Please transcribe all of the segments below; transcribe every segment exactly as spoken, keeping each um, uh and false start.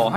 ขอใ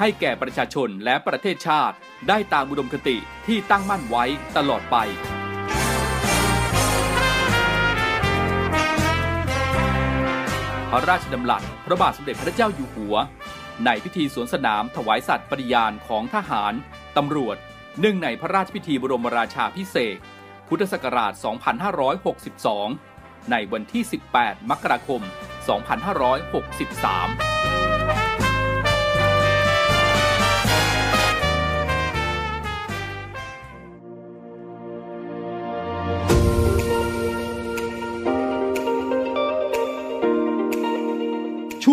ให้แก่ประชาชนและประเทศชาติได้ตามอุดมคติที่ตั้งมั่นไว้ตลอดไปพระราชดำรัสพระบาทสมเด็จพระเจ้าอยู่หัวในพิธีสวนสนามถวายสัตย์ปฏิญาณของทหารตำรวจเนื่องในพระราชพิธีบรมราชาภิเษกพุทธศักราช สองพันห้าร้อยหกสิบสอง ในวันที่ สิบแปด มกราคม สองพันห้าร้อยหกสิบสามช่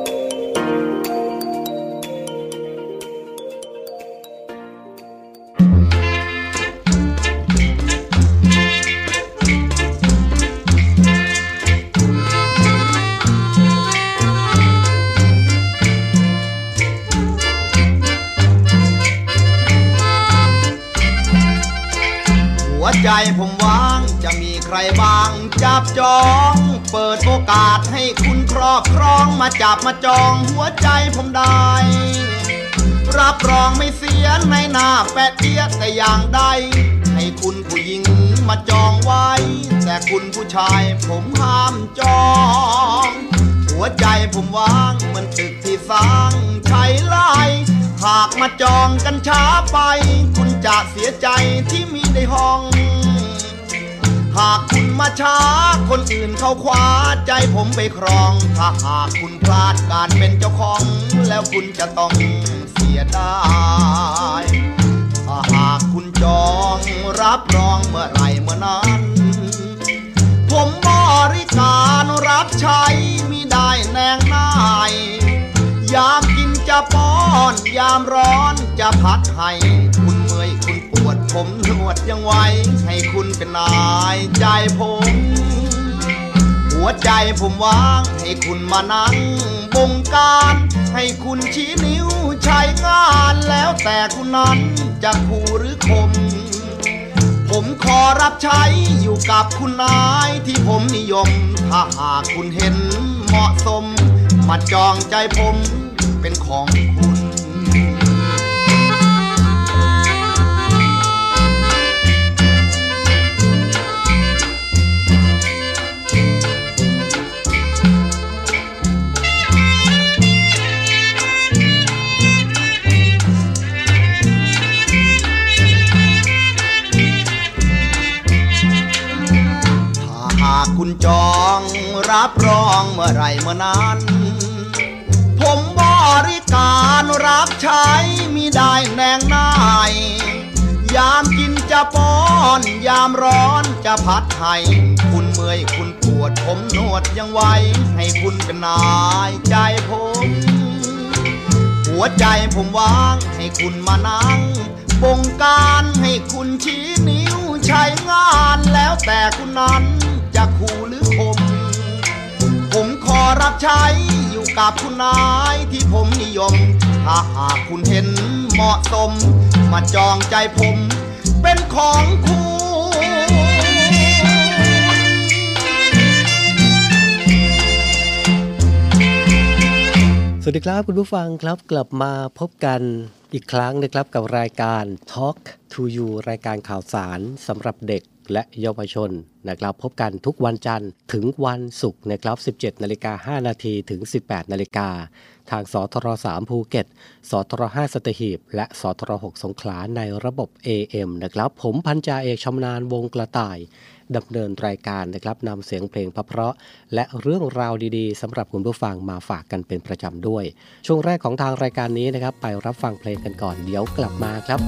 ใจผมว่างจะมีใครบ้างจับจองเปิดโอกาสให้คุณครอบครองมาจับมาจองหัวใจผมได้รับรองไม่เสียในหน้าแปดเดียแต่อย่างใดให้คุณผู้หญิงมาจองไว้แต่คุณผู้ชายผมห้ามจองหัวใจผมว่างเหมือนตึกที่สร้างใช้ไล่หากมาจองกันช้าไปคุณจะเสียใจที่มีในห้องหากคุณมาช้าคนอื่นเขาคว้าใจผมไปครองถ้าหากคุณพลาดการเป็นเจ้าของแล้วคุณจะต้องเสียดายถ้าหากคุณจองรับรองเมื่อไหร่เมื่อนั้นผมบริการรับใช้มิได้แนงนายยามกินจะป้อนยามร้อนจะพัดให้คุณเมื่อยคุณปวดผมนวดยังไว้ให้คุณเป็นนายใจผมหัวใจผมว่างให้คุณมานั่งบงการให้คุณชี้นิ้วใช้งานแล้วแต่คุณนั้นจะคู่หรือคมผมขอรับใช้อยู่กับคุณนายที่ผมนิยมถ้าหากคุณเห็นเหมาะสมมาจองใจผมเป็นของคุณคุณจองรับรองเมื่อไรเมื่อนั้นผมบริการรับใช้มิได้แนงนายยามกินจะป้อนยามร้อนจะพัดให้คุณเมื่อยคุณปวดผมนวดยังไว้ให้คุณเป็นนายใจผมหัวใจผมว่างให้คุณมานั่งบงการให้คุณชี้นิ้วใช้งานแล้วแต่คุณนั้นจะคู่หรือคมผมขอรับใช้อยู่กับคุณนายที่ผมนิยมถ้าหากคุณเห็นเหมาะสมมาจองใจผมเป็นของคุณสวัสดีครับคุณผู้ฟังครับกลับมาพบกันอีกครั้งนะครับกับรายการ Talk to you รายการข่าวสารสำหรับเด็กและเยาวชนนะครับพบกันทุกวันจันทร์ถึงวันศุกร์นะครับ สิบเจ็ดนาฬิกาห้านาที นถึง สิบแปดนาฬิกาทางสทรสามภูเก็ตสทรห้าสัตหีบและสทรหกสงขลาในระบบ เอ เอ็ม นะครับผมพันจ่าเอกชำนานวงกระต่ายดำเนินรายการนะครับนำเสียงเพลงเพราะๆและเรื่องราวดีๆสำหรับคุณผู้ฟังมาฝากกันเป็นประจำด้วยช่วงแรกของทางรายการนี้นะครับไปรับฟังเพลงกันก่อนเดี๋ยวกลับมาครับ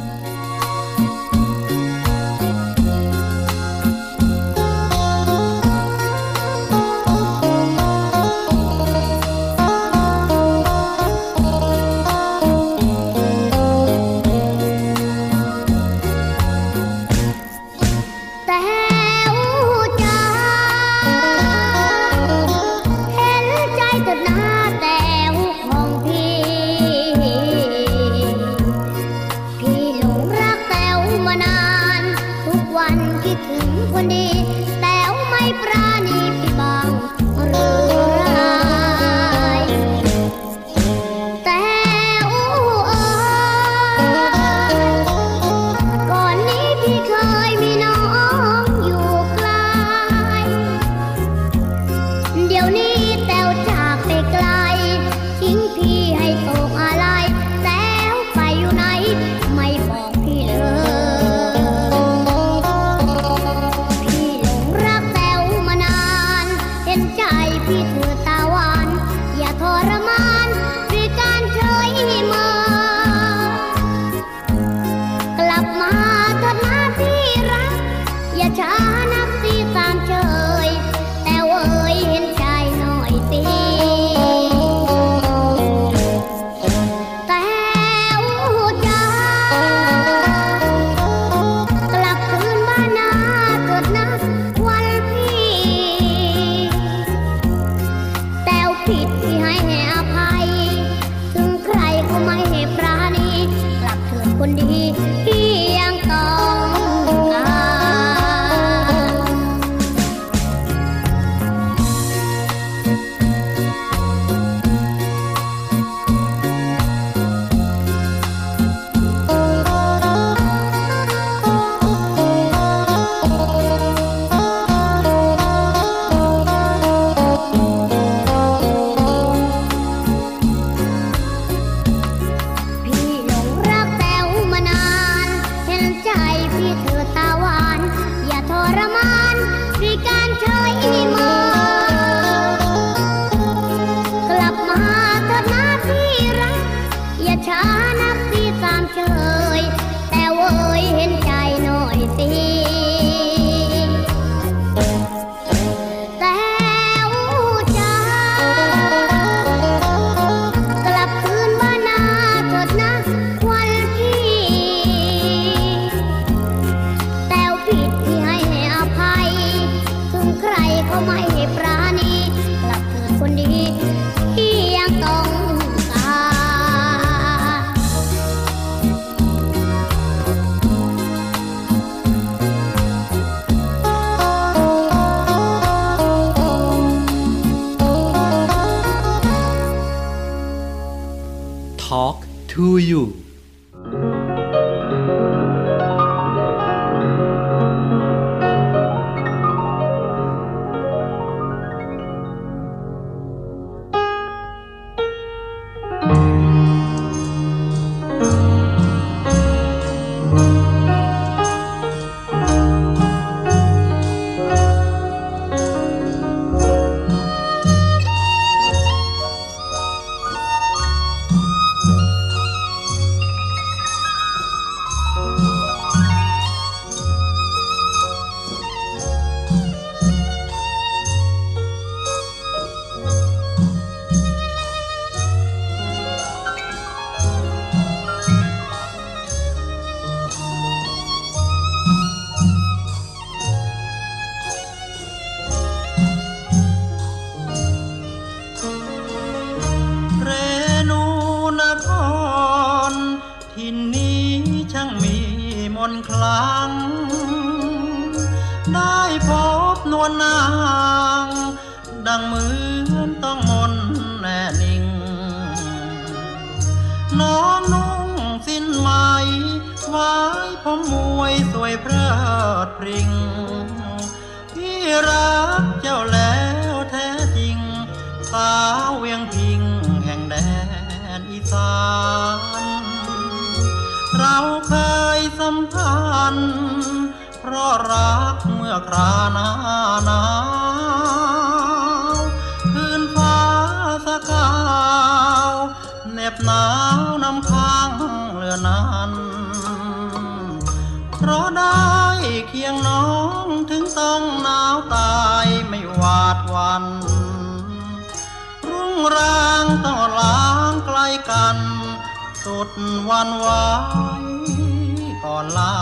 ถึงคนดีแต่ไม่ปราณีพี่บางหรือไรแต่อู้เอ๋ยก่อนนี้พี่เคยมีน้องอยู่ไกลเดี๋ยวนี้แต้วจากไปไกลทิ้งพี่ให้ตกอะไรแต้วไปอยู่ไหนไม่บอกพี่เลยTalk to youสุดวันไว้ก่อนลา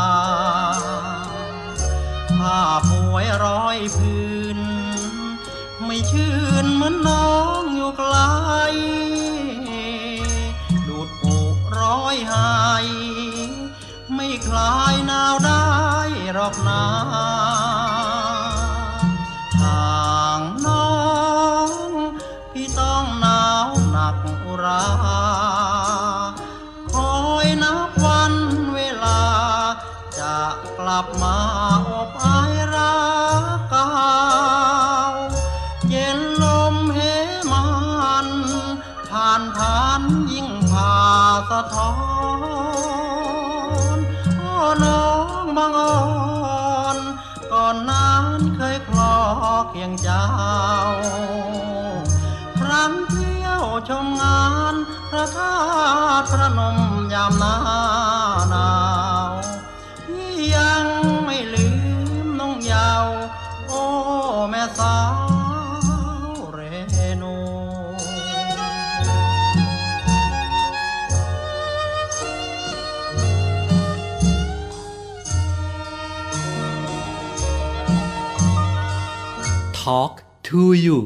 ผ้าป่วยร้อยพื้นไม่ชื่นเหมือนน้องอยู่ไกลดูดอกร้อยหายไม่คลายหนาวได้ หรอกนะทางน้องพี่ต้องหนาวหนักอุราคอยนับวันเวลาจะกลับมาอบอายรักเก่าเย็นลมเหมันผ่านผ่านยิ่งผ่าสะท้อนโอ้น้องบางอ่อนก่อนนั้นเคยคลอเคียงเจ้าครั้งเที่ยวชมงานพระธาตุพระนมยามหน้าหนาวที่ยังไม่ลืมน้องยาวโอ้แม่สาวTalk to you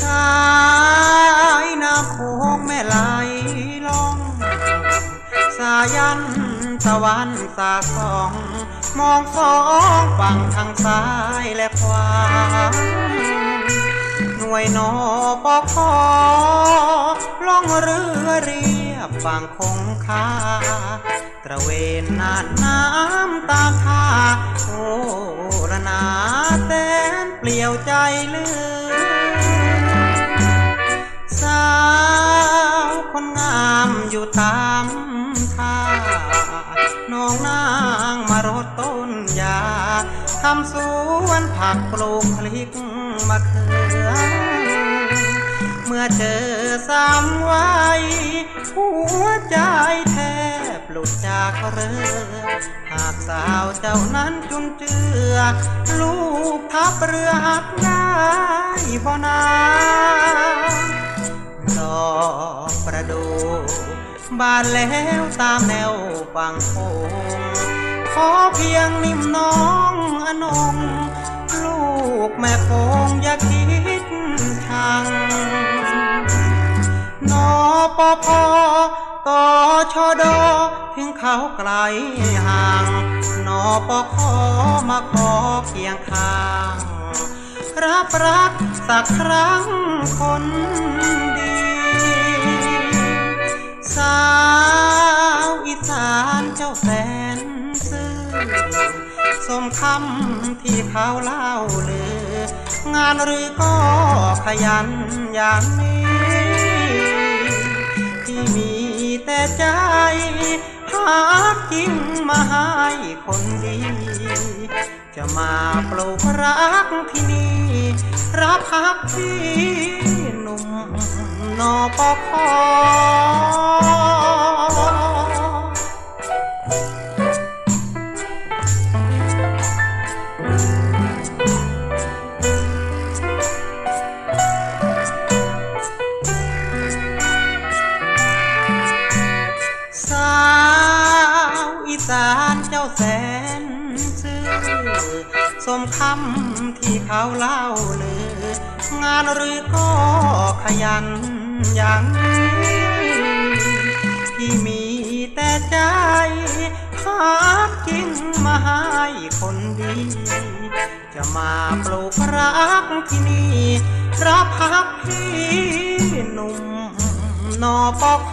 สายน้ำโขงแม่ไหลลงสายันตะวันสาสองมองสองฝั่งทางซ้ายและขวาหน่วยนปคล่องเรือเรียบฝั่งคงคาตระเวนน่านน้ำตาคาโอ้ระนาแสนเปลี่ยวใจเลือนสาวคนงามอยู่ตามน้องนางมารดต้นยาทำสวนผักปลูกพลิกมะเขือเมื่อเจอสามวัยหัวใจแทบหลุดจากเรือหากสาวเจ้านั้นจุนเจือลูกทับเรือหักได้บ่นานดอกประดู่บานแล้วตามแนวฝั่งโขงขอเพียงนิ่มน้องอนงลูกแม่โขงอย่าคิดทางนปภตชดถึงเขาไกลห่างนปคมาขอเคียงข้างรับรักสักครั้งคนสาวอีสานเจ้าแสนซื่อสมคำที่เขาเล่าเลืองานหรือก็ขยันอย่างนี้ที่มีแต่ใจหากินมาให้คนดีจะมาปลูกรักที่นี่รับพักที่หนุ่มนปคสาวอีสานเจ้าแสนซื่อสมคำที่เขาเล่าเลืองานหรือก็ขยันอย่างนี้ที่มีแต่ใจหากินมาให้คนดีจะมาปลูกรักที่นี่รับพักพี่หนุ่มนปค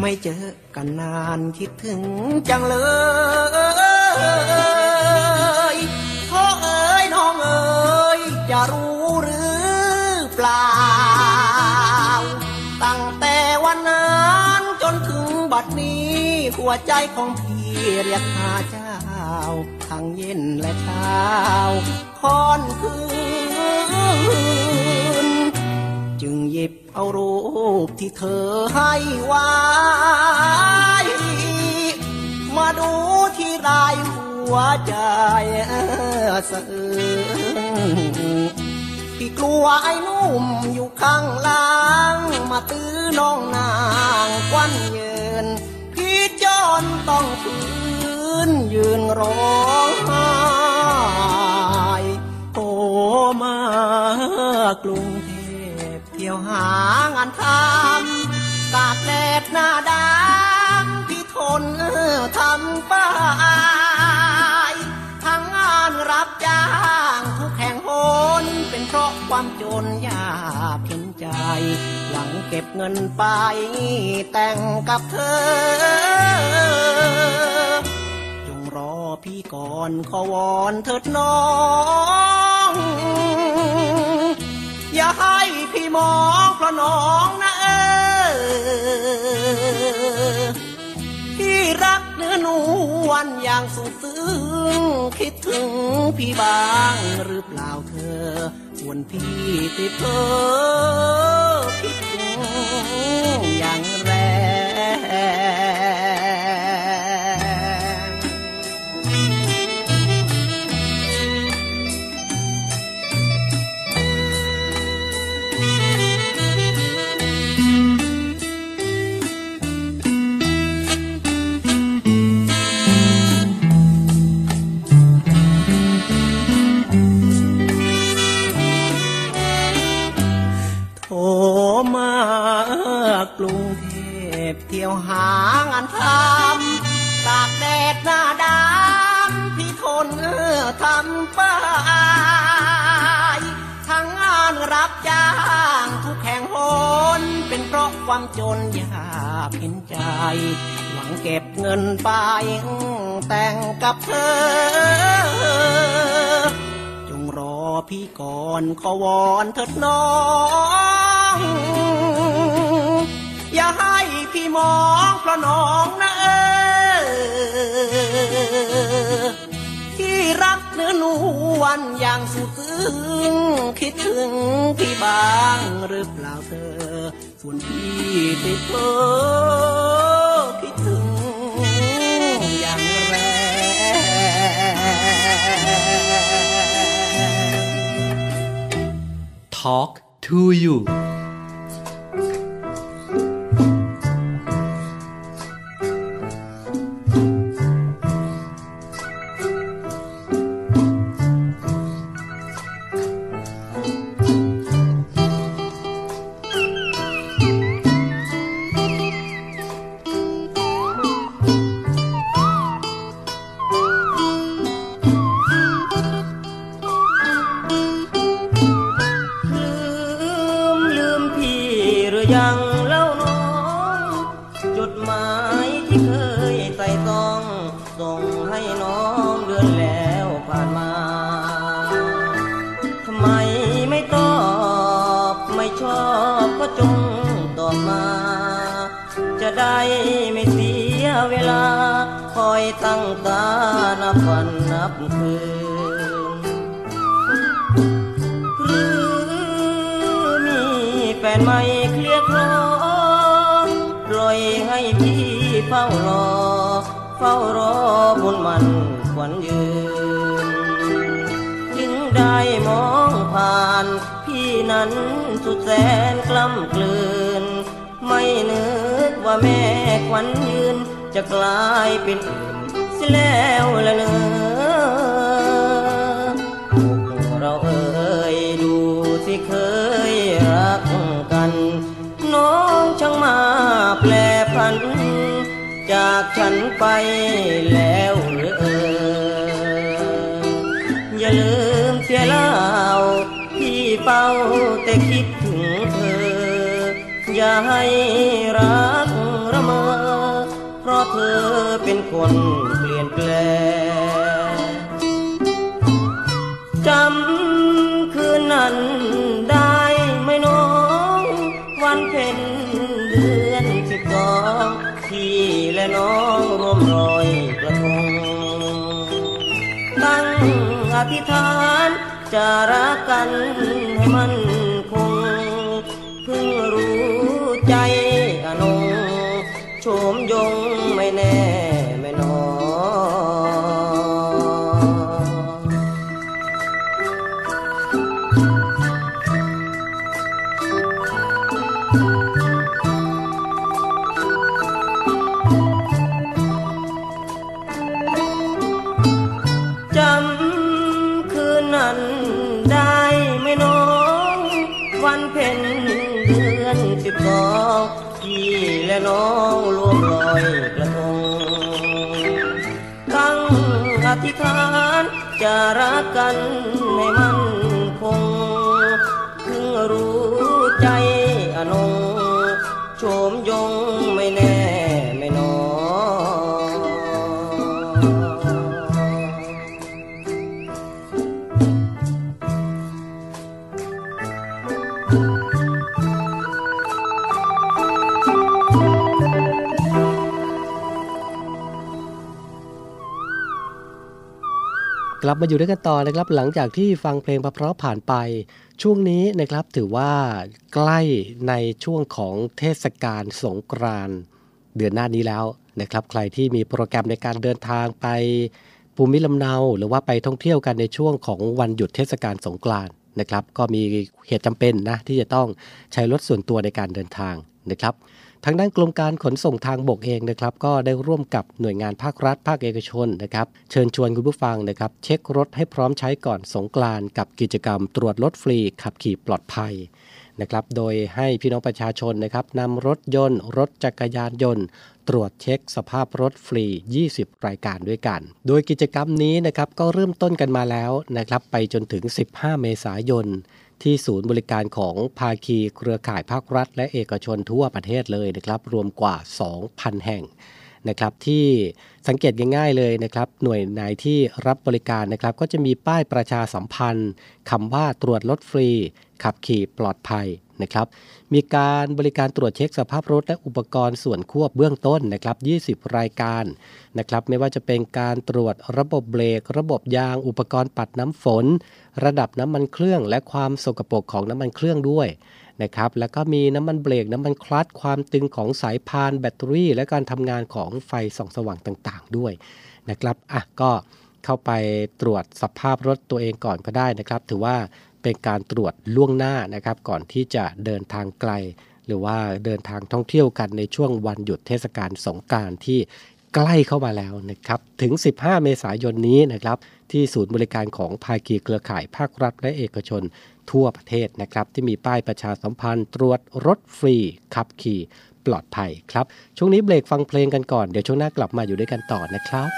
ไม่เจอกันนานคิดถึงจังเลยพ่อเอ๋ยน้องเอ๋ยจะรู้หรือเปล่าตั้งแต่วันนั้นจนถึงบัดนี้หัวใจของพี่เรียกหาเจ้าทั้งเย็นและเช้าค่อนคืนจึงหยิบเอารูปที่เธอให้ไว้มาดูที่ไรหัวใจสะอื้นพี่กลัวไอ้นุ่มอยู่ข้างล่างมาตื้อน้องนางควันเยินพี่จนต้องฝืนยืนร้องไห้โอ้มากรุงเทพเดี๋ยวหางานทำตากแดดหน้าดำพี่ทนทำป้ายทั้งงานรับจ้างทุกแห่งหนเป็นเพราะความจนยากเข็นใจหลังเก็บเงินไปแต่งกับเธอจงรอพี่ก่อนขอวอนเถิดน้องอย่าให้พี่มองเพราะน้องนะเออพี่รักเนื้อหนูวันอย่างสุดซึ้งคิดถึงพี่บ้างหรือเปล่าเธอวนพี่ติดเธอคิดถึงอย่างแรงกรุงเทพเที่ยวหางานทำตากแดดหน้าดำพี่ทนทำป้ายทั้งงานรับจ้างทุกแห่งหนเป็นเพราะความจนยากเข็นใจหวังเก็บเงินไปแต่งกับเธอจงรอพี่ก่อนขอวอนเถิดน้องอย่าให้พี่มองเพราะน้องนะเออที่รักเนื้อหนูวันอย่างสุดซึ้งคิดถึงพี่บ้างหรือเปล่าเธอส่วนพี่ติดเธอคิดถึงอย่างแรงTalk to youยังเล่าน้องจดหมายที่เคยใส่ซองส่งให้น้องเดือนแล้วผ่านมาทำไมไม่ตอบไม่ชอบก็จงตอบมาจะได้ไม่เสียเวลาคอยตั้งตานับวันนับคืนหรือมีแฟนไหมให้พี่เฝ้ารอเฝ้ารอบุญมันขวัญยืนถึงได้มองผ่านพี่นั้นสุดแสนกล้ำกลืน แม่ขวัญยืนจะกลายเป็นเสียแล้วละเนอพวกเราเอ่ยดูสิเคยรักกันน้องช่างมาแปรผันจากฉันไปแล้วหรือเอ่ยอย่าลืมเสียแล้วที่เฝ้าแต่คิดถึงเธออย่าให้รักระเมอเพราะเธอเป็นคนเปลี่ยนแปลงจำคืนนั้นได้ไหมน้องวันเพ็ญเดือนสิบสองพี่และน้องร่วมรอยกระทงตั้งอธิษฐานจะรักกันให้มันคงเพิ่งรู้ใจอนงโฉมยงไม่แน่ไม่นอนจำคืนนั้นได้ไหมน้องวันเพ็ญเดือนสิบสองพี่และน้องร่วมลอยกระทงตั้งอธิษฐานจะรักกันให้มันคงเพิ่งรู้ใจอนงโฉมยงไม่แน่ไม่นอนกลับมาอยู่ด้วยกันต่อนะครับหลังจากที่ฟังเพลงเพราะๆผ่านไปช่วงนี้นะครับถือว่าใกล้ในช่วงของเทศกาลสงกรานต์เดือนหน้านี้แล้วนะครับใครที่มีโปรแกรมในการเดินทางไปภูมิลำเนาหรือว่าไปท่องเที่ยวกันในช่วงของวันหยุดเทศกาลสงกรานต์นะครับก็มีเหตุจำเป็นนะที่จะต้องใช้รถส่วนตัวในการเดินทางนะครับทางด้านกรมการขนส่งทางบกเองนะครับก็ได้ร่วมกับหน่วยงานภาครัฐภาคเอกชนนะครับเชิญชวนคุณผู้ฟังนะครับเช็ครถให้พร้อมใช้ก่อนสงกรานต์กับกิจกรรมตรวจรถฟรีขับขี่ปลอดภัยนะครับโดยให้พี่น้องประชาชนนะครับนำรถยนต์รถจักรยานยนต์ตรวจเช็คสภาพรถฟรียี่สิบรายการด้วยกันโดยกิจกรรมนี้นะครับก็เริ่มต้นกันมาแล้วนะครับไปจนถึงสิบห้าเมษายนที่ศูนย์บริการของภาคีเครือข่ายภาครัฐและเอกชนทั่วประเทศเลยนะครับรวมกว่า สองพัน แห่งนะครับที่สังเกตง่ายๆเลยนะครับหน่วยไหนที่รับบริการนะครับก็จะมีป้ายประชาสัมพันธ์คำว่าตรวจรถฟรีขับขี่ปลอดภัยนะครับมีการบริการตรวจเช็คสภาพรถและอุปกรณ์ส่วนควบเบื้องต้นนะครับยี่สิบรายการนะครับไม่ว่าจะเป็นการตรวจระบบเบรกระบบยางอุปกรณ์ปัดน้ำฝนระดับน้ำมันเครื่องและความสกปรกของน้ำมันเครื่องด้วยนะครับแล้วก็มีน้ำมันเบรกน้ำมันคลัตช์ความตึงของสายพานแบตเตอรี่และการทำงานของไฟส่องสว่างต่างๆด้วยนะครับอ่ะก็เข้าไปตรวจสภาพรถตัวเองก่อนก็ได้นะครับถือว่าเป็นการตรวจล่วงหน้านะครับก่อนที่จะเดินทางไกลหรือว่าเดินทางท่องเที่ยวกันในช่วงวันหยุดเทศกาลสงกรานต์ที่ใกล้เข้ามาแล้วนะครับถึงสิบห้าเมษายนนี้นะครับที่ศูนย์บริการของภาคีเครือข่ายภาครัฐและเอกชนทั่วประเทศนะครับที่มีป้ายประชาสัมพันธ์ตรวจรถฟรีขับขี่ปลอดภัยครับช่วงนี้เบรกฟังเพลงกันก่อนเดี๋ยวช่วงหน้ากลับมาอยู่ด้วยกันต่อนะครับ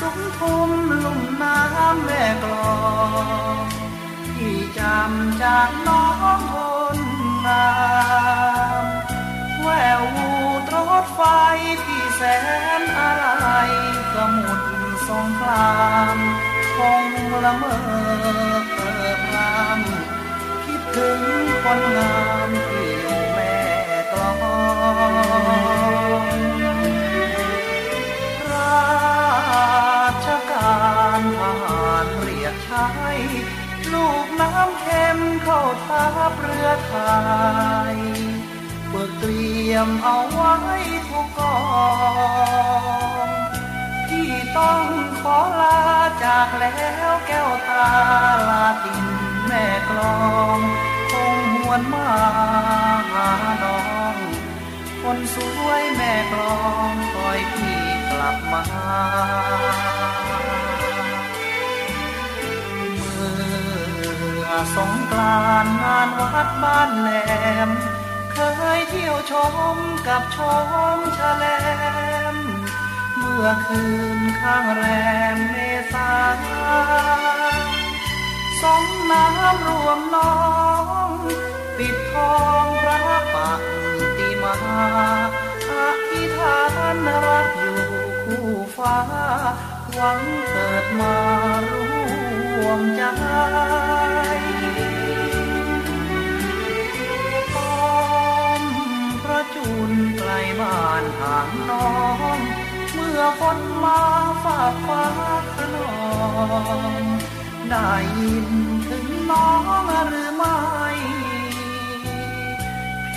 สมุทรสงคราม คงละเมอเพ้อพรำคิดถึงคนงามที่อยู่แม่กลองราชการทหารเรียกใช้ลูกน้ำเค็มเข้าทับเรือไทยเปิดเตรียมเอาไว้ทุกกองที่ต้องขอลาจากแล้วแก้วตาลาตินแม่กลองคงหวนมาหาน้องคนสวยแม่กลองคอยพี่กลับมาเมื่อสงกรานต์งานวัดบ้านแหลมเคยเที่ยวชมกับชมแฉลมเมื่อคืนข้างแรมเมษาสองน้ำรวมน้องปิดทองพระปฏิมาอธิษฐานรักอยู่คู่ฟ้าหวังเกิดมาร่วมใจจูนไกลบ้านทางน้องเมื่อฝนมาฝากฟ้าขนองได้ยินถึงน้องหรือไม่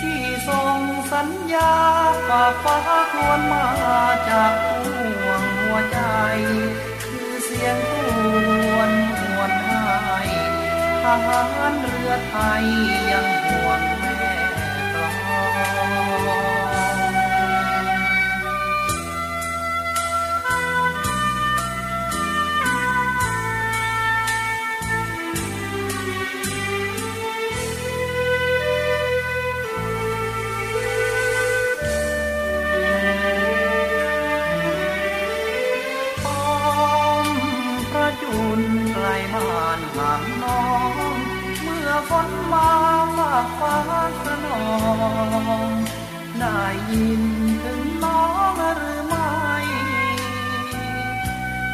พี่ส่งสัญญาฝากฟ้าควรมาจากห่วงหัวใจคือเสียงครวญหวนหายทหารเรือไทยยังห่วงฝนมาฝากฟ้าสนองได้ยินถึงน้องหรือไม่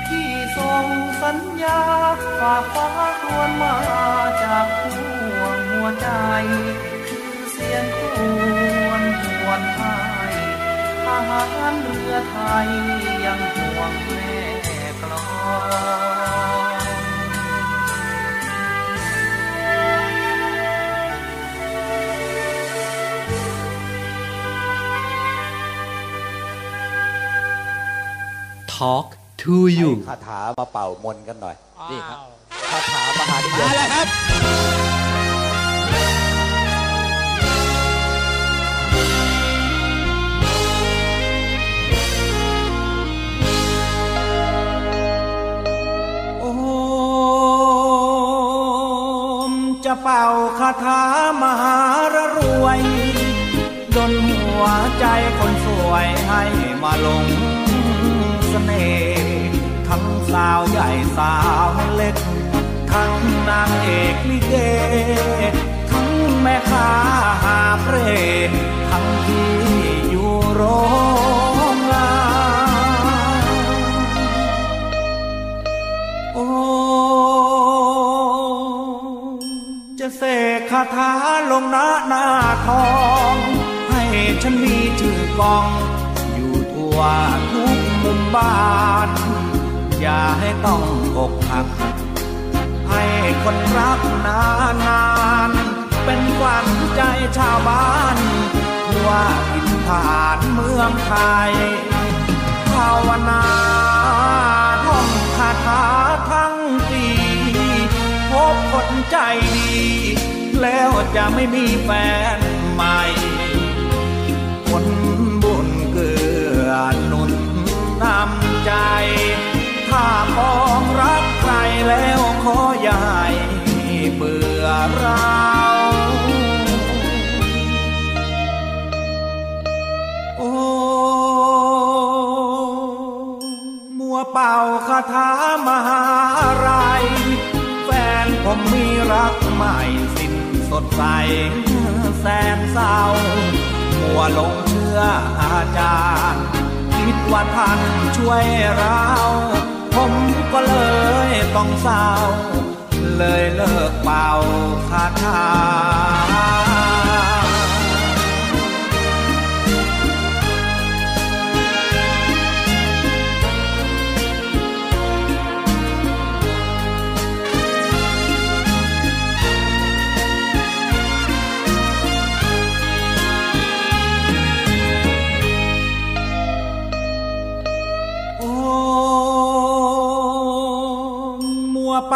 พี่ส่งสัญญาฝากฟ้าควรมาจากห่วงหัวใจคือเสียงครวญหวนหายทหารเรือไทยยังห่วงแม่กลองTalk to you คาถามาเป่ามนกันหน่อยนี่ครับคาถามหานิยมอะไรครับโอมจะเป่าคาถามหารรวยดลหัวใจคนสวยให้มาลงทั้งสาวใหญ่สาวเล็กทั้งนางเอกลิเกทั้งแม่ค้าหาบเร่ทั้งที่อยู่โรงงานโอ้จะเสกคาถาลงหน้าหน้าทองให้ฉันมีชื่อกองอยู่ทั่วทุกมุมบ้านอย่าให้ต้องอกหักให้คนรักนานๆเป็นขวัญใจชาวบ้านทั่วอินทานเมืองไทยภาวนาท่องคาถาทั้งปีพบคนใจดีแล้วจะไม่มีแฟนใหม่คนบุญเกื้อหนุนนำใจถ้ามองรักใครแล้วขออย่าให้เบื่อเราโอ้มัวเป่าคาถามหาลัยแฟนผมมีรักใหม่สิ้นสดใสแสนเศร้ามัวหลงเชื่ออาจารย์คิดว่าท่านช่วยเราพ ผมก็เลยต้องเศร้าเลยเลิกเป่าคาถา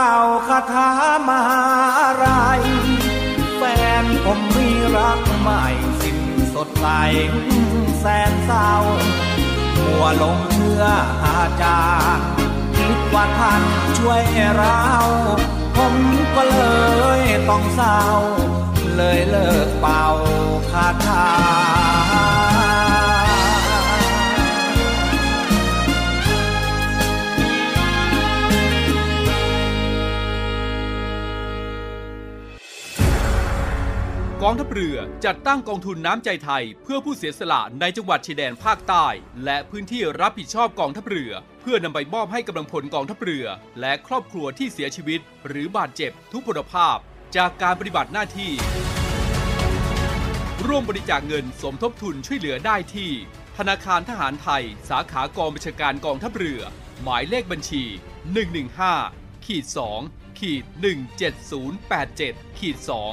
เป่าคาถามหาลัยแฟนผมมีรักใหม่สิ้นสดใสแสนเศร้ามัวหลงเชื่ออาจารย์คิดว่าท่านช่วยเราผมก็เลยต้องเศร้าเลยเลิกเป่าคาถากองทัพเรือจัดตั้งกองทุนน้ำใจไทยเพื่อผู้เสียสละในจังหวัดชายแดนภาคใต้และพื้นที่รับผิดชอบกองทัพเรือเพื่อนำไปมอบให้กำลังพลกองทัพเรือและครอบครัวที่เสียชีวิตหรือบาดเจ็บทุกพลภาพจากการปฏิบัติหน้าที่ร่วมบริจาคเงินสมทบทุนช่วยเหลือได้ที่ธนาคารทหารไทยสาขากองบัญชาการกองทัพเรือหมายเลขบัญชี หนึ่ง หนึ่ง ห้า สอง หนึ่ง เจ็ด ศูนย์ แปด เจ็ด สอง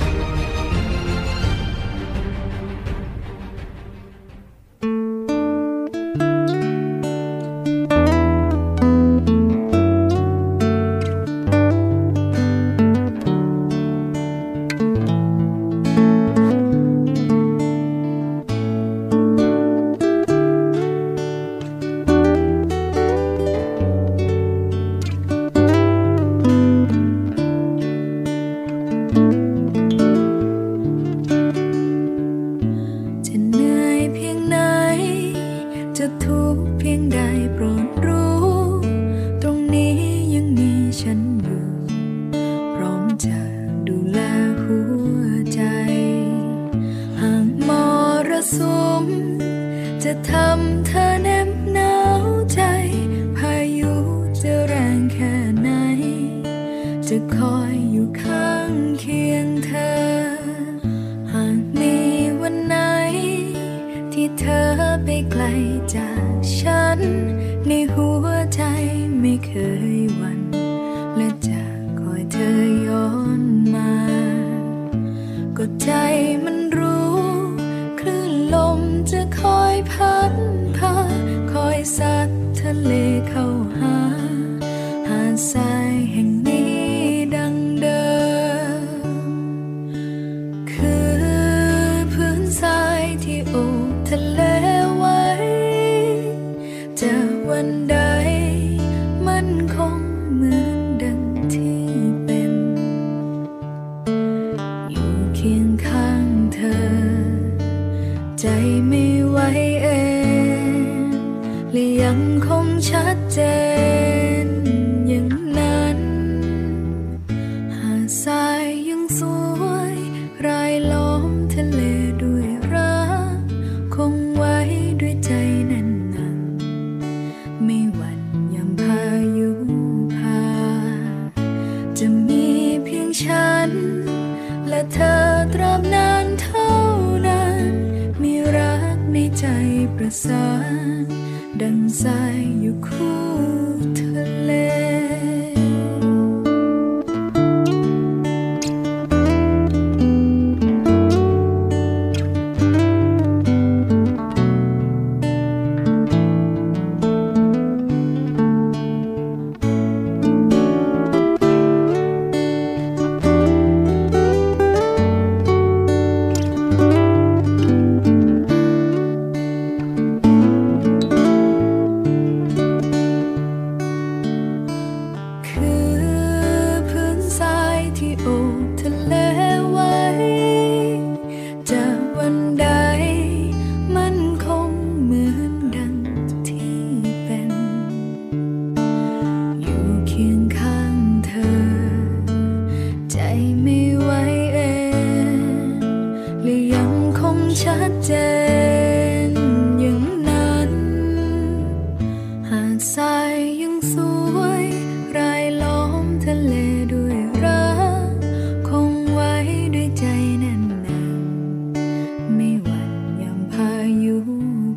ยุ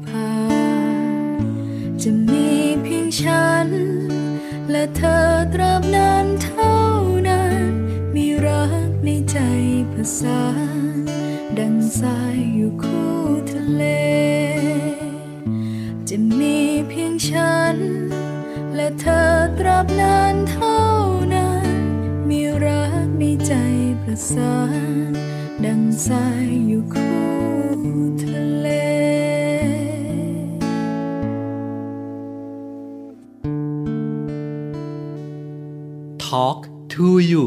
ภาจะมีเพียงฉันและเธอตราบนานเท่านั้นมีรักในใจผสานดังสายอยู่คู่ทะเลจะมีเพียงฉันและเธอตราบนานเท่านั้นมีรักในใจประสานดังสายอยู่คู่ทะเลTalk to you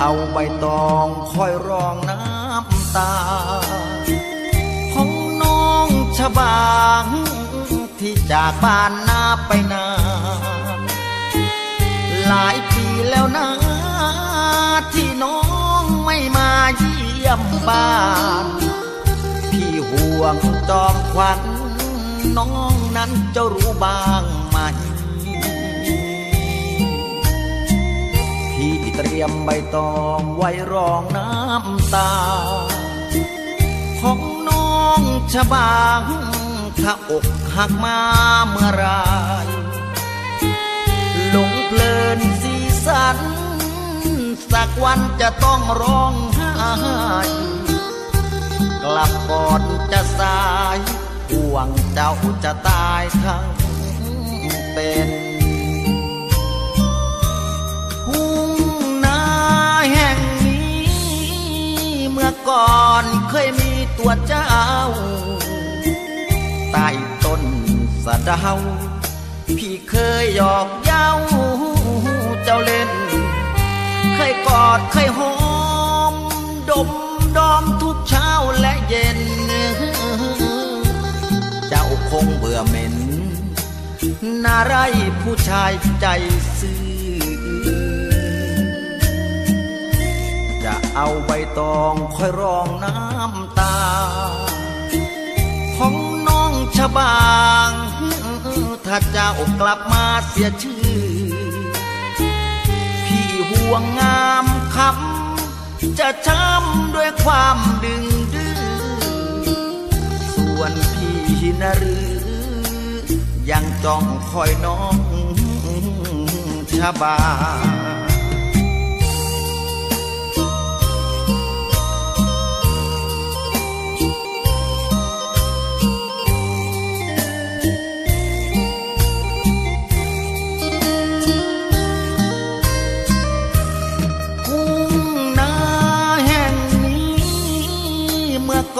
เอาใบตองคอยรองน้ำตาของน้องชบาที่จากบ้านนาไปนานหลายปีแล้วนะที่น้องไม่มาเยี่ยมบ้านพี่ห่วงจอมขวัญน้องนั้นจะรู้บ้างไหมพี่เตรียมใบตองไว้รองน้ำตาของน้องชบาถ้าอกหักมาเมื่อไรหลงเพลินสีสันสักวันจะต้องร้องไห้กลับก่อนจะสายห่วงเจ้าจะตายทั้งเป็นแห่งนี้เมื่อก่อนเคยมีตัวเจ้าใต้ต้นสะเดาพี่เคยหยอกเย้าเจ้าเล่นเคยกอดเคยหอมดมดอมทุกเช้าและเย็นเจ้าคงเบื่อเหม็นน่าไร้ผู้ชายใจซื่อจะเอาใบตองคอยรองน้ำตาของน้องชบางถ้าเจ้ากลับมาเสียชื่อพี่ห่วงงามคำจะช้ำด้วยความดึงดื้อส่วนพี่นะหรือยังจ้องคอยน้องชบาง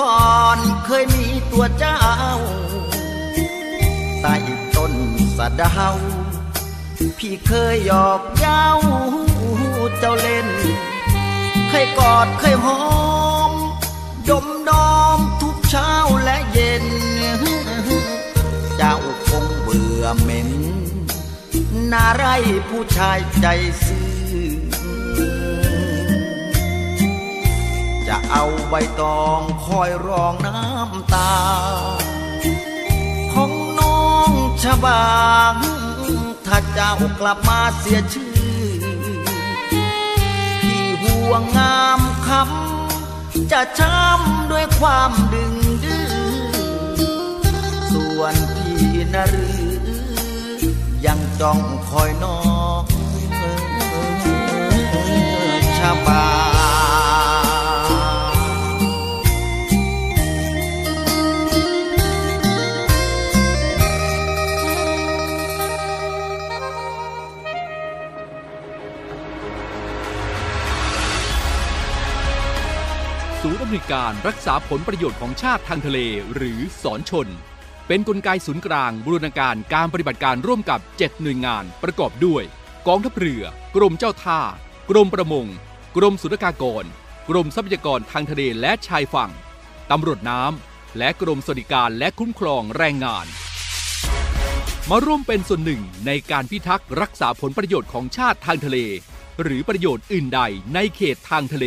ก่อนเคยมีตัวเจ้าใต้ต้นสะเดาพี่เคยหยอกเย้าเจ้าเล่นเคยกอดเคยหอมดมดอมทุกเช้าและเย็นเจ้าคงเบื่อเหม็นน่าไร้ผู้ชายใจซื่อจะเอาใบตองคอยรองน้ำตาของน้องชบางถ้าเจ้ากลับมาเสียชื่อพี่ห่วงงามคำจะช้ำด้วยความดึงดื้อส่วนพี่นะหรือยังจ้องคอยน้องชบางศูนย์อำนวยการรักษาผลประโยชน์ของชาติทางทะเลหรือสอนชนเป็นกลไกศูนย์กลางบูรณาการการปฏิบัติการร่วมกับเจ็ดหน่วยงานประกอบด้วยกองทัพเรือกรมเจ้าท่ากรมประมงกรมศุลกากรกรมทรัพยากรทางทะเลและชายฝั่งตำรวจน้ำ และกรมสวัสดิการและคุ้มครองแรงงานมาร่วมเป็นส่วนหนึ่งในการพิทักษ์รักษาผลประโยชน์ของชาติทางทะเลหรือประโยชน์อื่นใดในเขตทางทะเล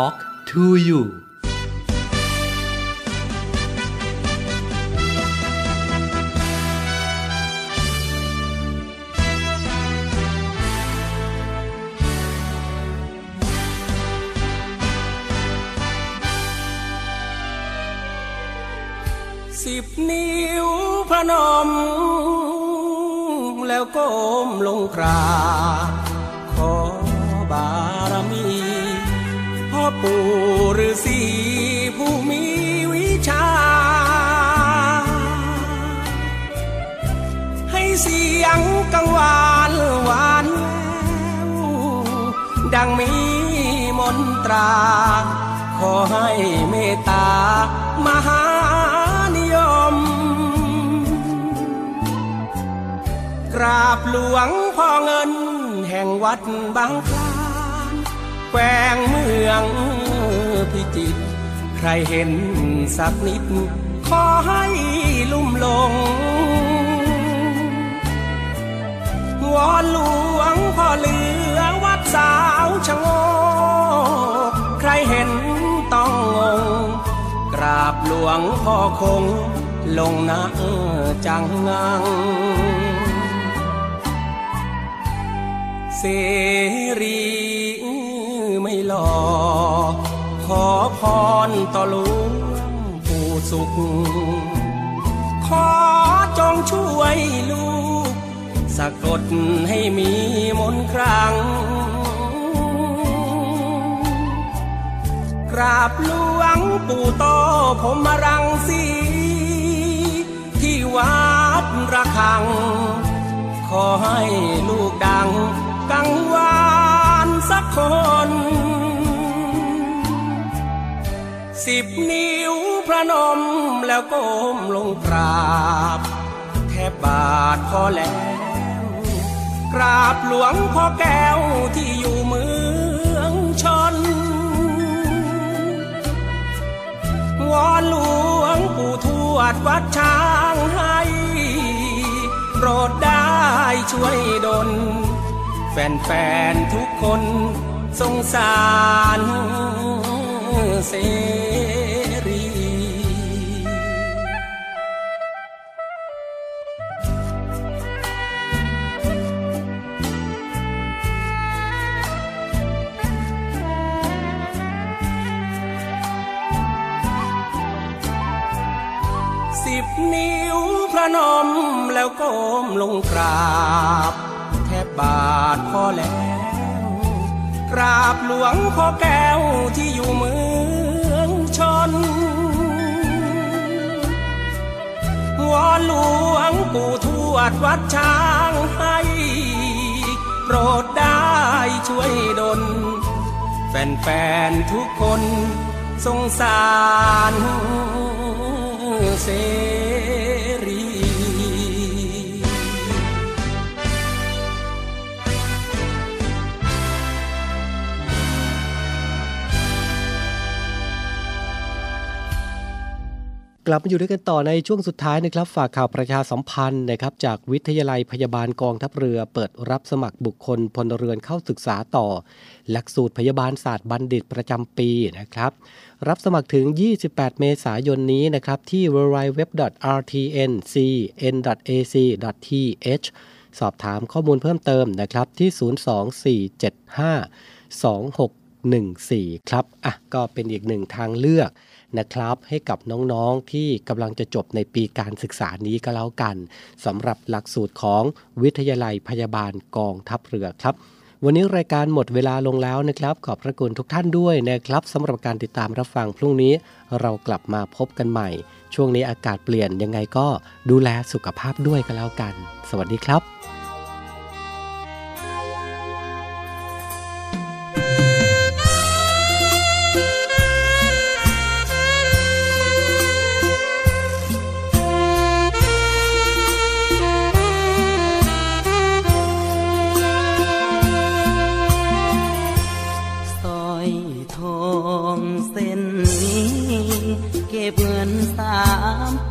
Talk to you สิบนิ้วพนมแล้วก้มลงกราบขอบารมีปู่ฤาษีผู้มีวิชา เสียงกังวานหวานแววดังมีมนตราขอให้เมตตามหานิยมกราบหลวงพ่อเงินแห่งวัดบางคลานแขวงเมืองพิจิตรใครเห็นสักนิดขอให้ลุ่มหลงวอนหลวงพ่อเหลือวัดสาวชะโงกใครเห็นต้องงงกราบหลวงพ่อคงลงนะจังงังเสรีไม่หลอกขอพรต่อหลวงปู่สุขขอจงช่วยลูกสะกดให้มีมนต์ครั้งกราบหลวงปู่โตผมมารังสีที่วัดระฆังขอให้ลูกดังกังวานสักคนสิบนิ้วพระนมแล้วก้มลงกราบแทบบาทพอแล้วกราบหลวงพ่อแก้วที่อยู่เมืองชนวอนหลวงปู่ทวดวัดช้างให้โปรดได้ช่วยดลแฟนๆทุกคนสงสารเสรีสิบนิ้วพระนมแล้วก้มลงกราบแทบบาทพอแล้วกราบหลวงพ่อแก้วที่อยู่เมืองชนวอนหลวงปู่ทวดวัดช้างให้โปรดได้ช่วยดลแฟนๆทุกคนสงสารเสรีกลับมาอยู่ด้วยกันต่อในช่วงสุดท้ายนะครับฝากข่าวประชาสัมพันธ์นะครับจากวิทยาลัยพยาบาลกองทัพเรือเปิดรับสมัครบุคคลพลเรือนเข้าศึกษาต่อหลักสูตรพยาบาลศาสตร์บัณฑิตประจำปีนะครับรับสมัครถึงยี่สิบแปดเมษายนนี้นะครับที่ ดับเบิลยู ดับเบิลยู ดับเบิลยู ดอท อาร์ ที เอ็น ซี เอ็น ดอท เอ ซี ดอท ที เอช สอบถามข้อมูลเพิ่มเติมนะครับที่ศูนย์ สอง สี่ เจ็ด ห้า สอง หก หนึ่ง สี่ครับอ่ะก็เป็นอีกหนึ่งทางเลือกนะครับให้กับน้องๆที่กำลังจะจบในปีการศึกษานี้ก็แล้วกันสำหรับหลักสูตรของวิทยาลัยพยาบาลกองทัพเรือครับวันนี้รายการหมดเวลาลงแล้วนะครับขอบพระคุณทุกท่านด้วยนะครับสำหรับการติดตามรับฟังพรุ่งนี้เรากลับมาพบกันใหม่ช่วงนี้อากาศเปลี่ยนยังไงก็ดูแลสุขภาพด้วยก็แล้วกันสวัสดีครับ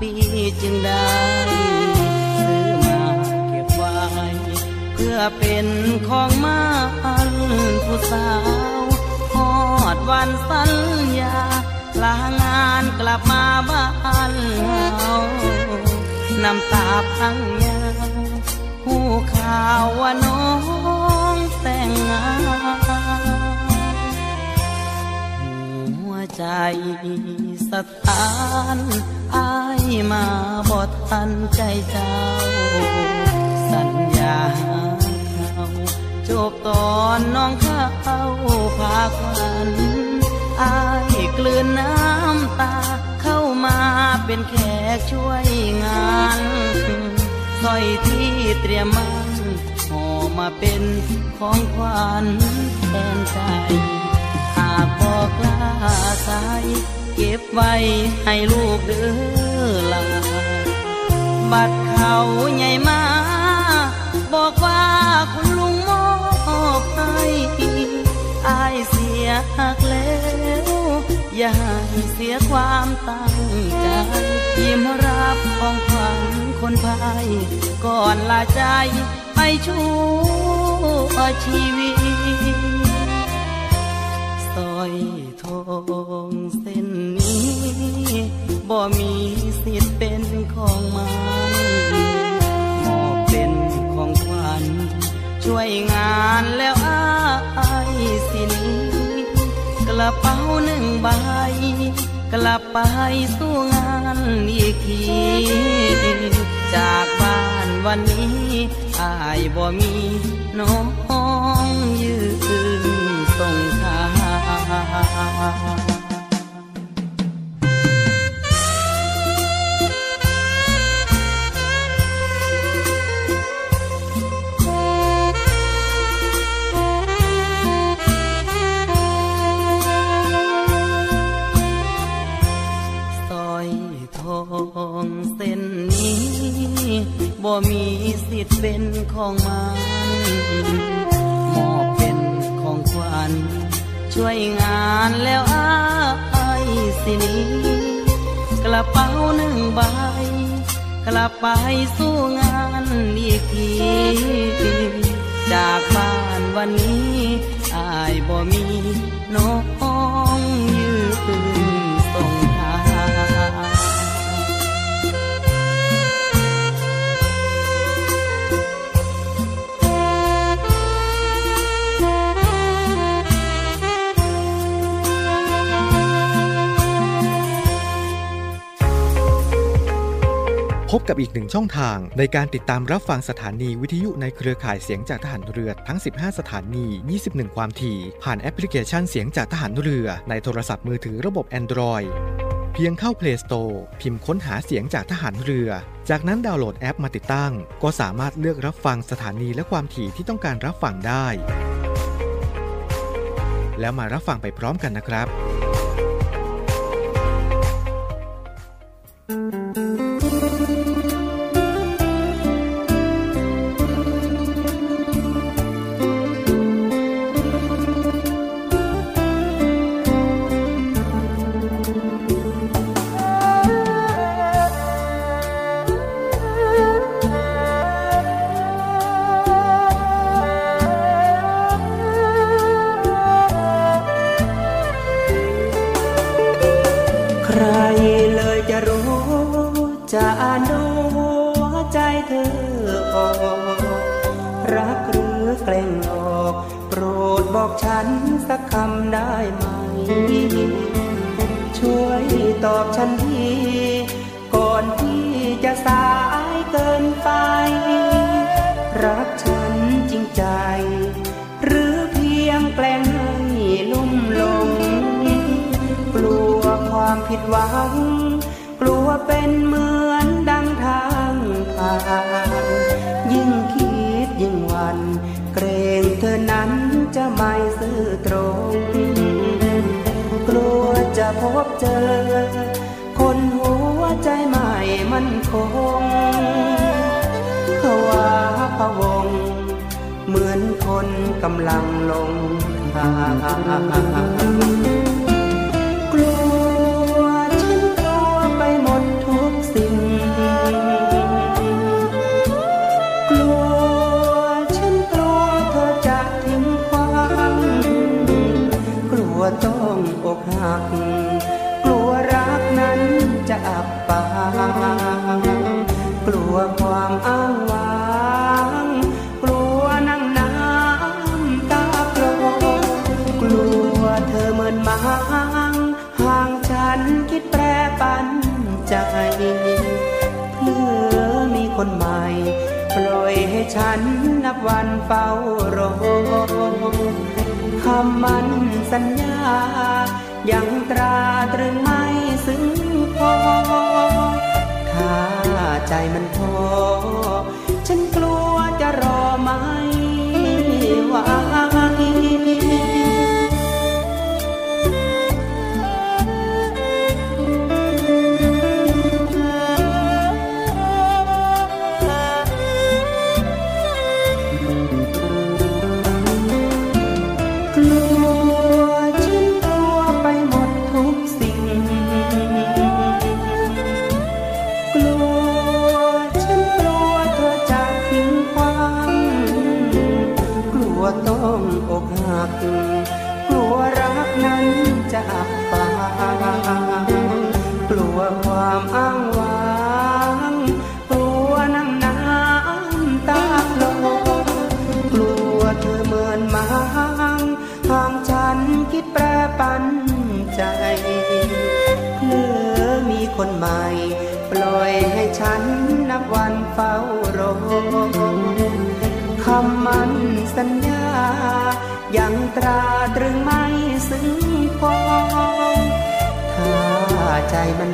ปีจึงได้ซื้อมาเก็บไว้เพื่อเป็นของมันผู้สาวทอดวันสัญญาลางานกลับมาบ้านเราน้ำตาพังยาวหูข่าวว่าน้องแต่งงานหัวใจสถานอายมาบอดทันใจเจ้าสัญญาเขาจบตอนน้องเข้าพาฝันอายกลืนน้ำตาเข้ามาเป็นแขกช่วยงาน สร้อยที่เตรียมมาห่อมาเป็นของขวัญแทนใจหากพอกล้าใช้เก็บไว้ให้ลูกเด้อหลานบัดเขาใหญ่มาบอกว่าคุณลุงมอบให้อ้ายเสียหักแล้วอย่าให้เสียความตั้งใจยิ้มรับของขวัญคนพายก่อนลาใจไปชั่วชีวิตสร้อยทองเส้นนี้บ่มีสิทธิ์เป็นของมันมอบเป็นของขวัญช่วยงานแล้วอ้ายสิหนีกระเป๋าหนึ่งใบกลับไปสู้งานอีกทีจากบ้านวันนี้อ้ายบ่มีน้องยืนส่งทางเส้นนี้บ่มีสิทธิ์เป็นของมันมอบเป็นของขวัญช่วยงานแล้วอ้ายสิหนีกระเป๋าหนึ่งใบกลับไปสู้งานอีกทีจากบ้านวันนี้อ้ายบ่มีน้องยืนส่งทางพบกับอีกหนึ่งช่องทางในการติดตามรับฟังสถานีวิทยุในเครือข่ายเสียงจากทหารเรือทั้งสิบห้าสถานียี่สิบเอ็ดความถี่ผ่านแอปพลิเคชันเสียงจากทหารเรือในโทรศัพท์มือถือระบบ Android เพียงเข้า Play Store พิมพ์ค้นหาเสียงจากทหารเรือจากนั้นดาวน์โหลดแอปมาติดตั้งก็สามารถเลือกรับฟังสถานีและความถี่ที่ต้องการรับฟังได้แล้วมารับฟังไปพร้อมกันนะครับฉันสักคำได้ไหมช่วยตอบฉันทีก่อนที่จะสายเกินไปรักฉันจริงใจหรือเพียงแกล้งให้ลุ่มหลงกลัวความผิดหวังกลัวเป็นเหมือนดังทางผ่านยิ่งคิดยิ่งหวั่นเกรงเธอนั้นจะไม่ซื่อตรงกลัวจะพบเจอคนหัวใจใหม่มั่นคงภาวะพะวงเหมือนคนกำลังลงทางต้องอกหักกลัวรักนั้นจะอับปางกลัวความอ้างว้างกลัวนั่งน้ำตาโกรธกลัวเธอเหมือนหมาห่างฉันคิดแปรปั่นใจเพื่อมีคนใหม่ปล่อยให้ฉันนับวันเฝ้ารอคำมันสัญญายังตราตรึงไม่ซึ้งพอถ้าใจ มันท้อฉันกลัวจะรอไม่ไหวกลัวรักนั้นจะอับปางกลัวความอ้างว้างกลัวน้ำน้ำตาโลกลัวเธอเหมือนมางทางฉันคิดแปรปันใจเมื่อมีคนใหม่ปล่อยให้ฉันนับวันเฝ้ารอคำมันสัญญายังตราตรึงไม่ซึ้งพอถ้าใจมัน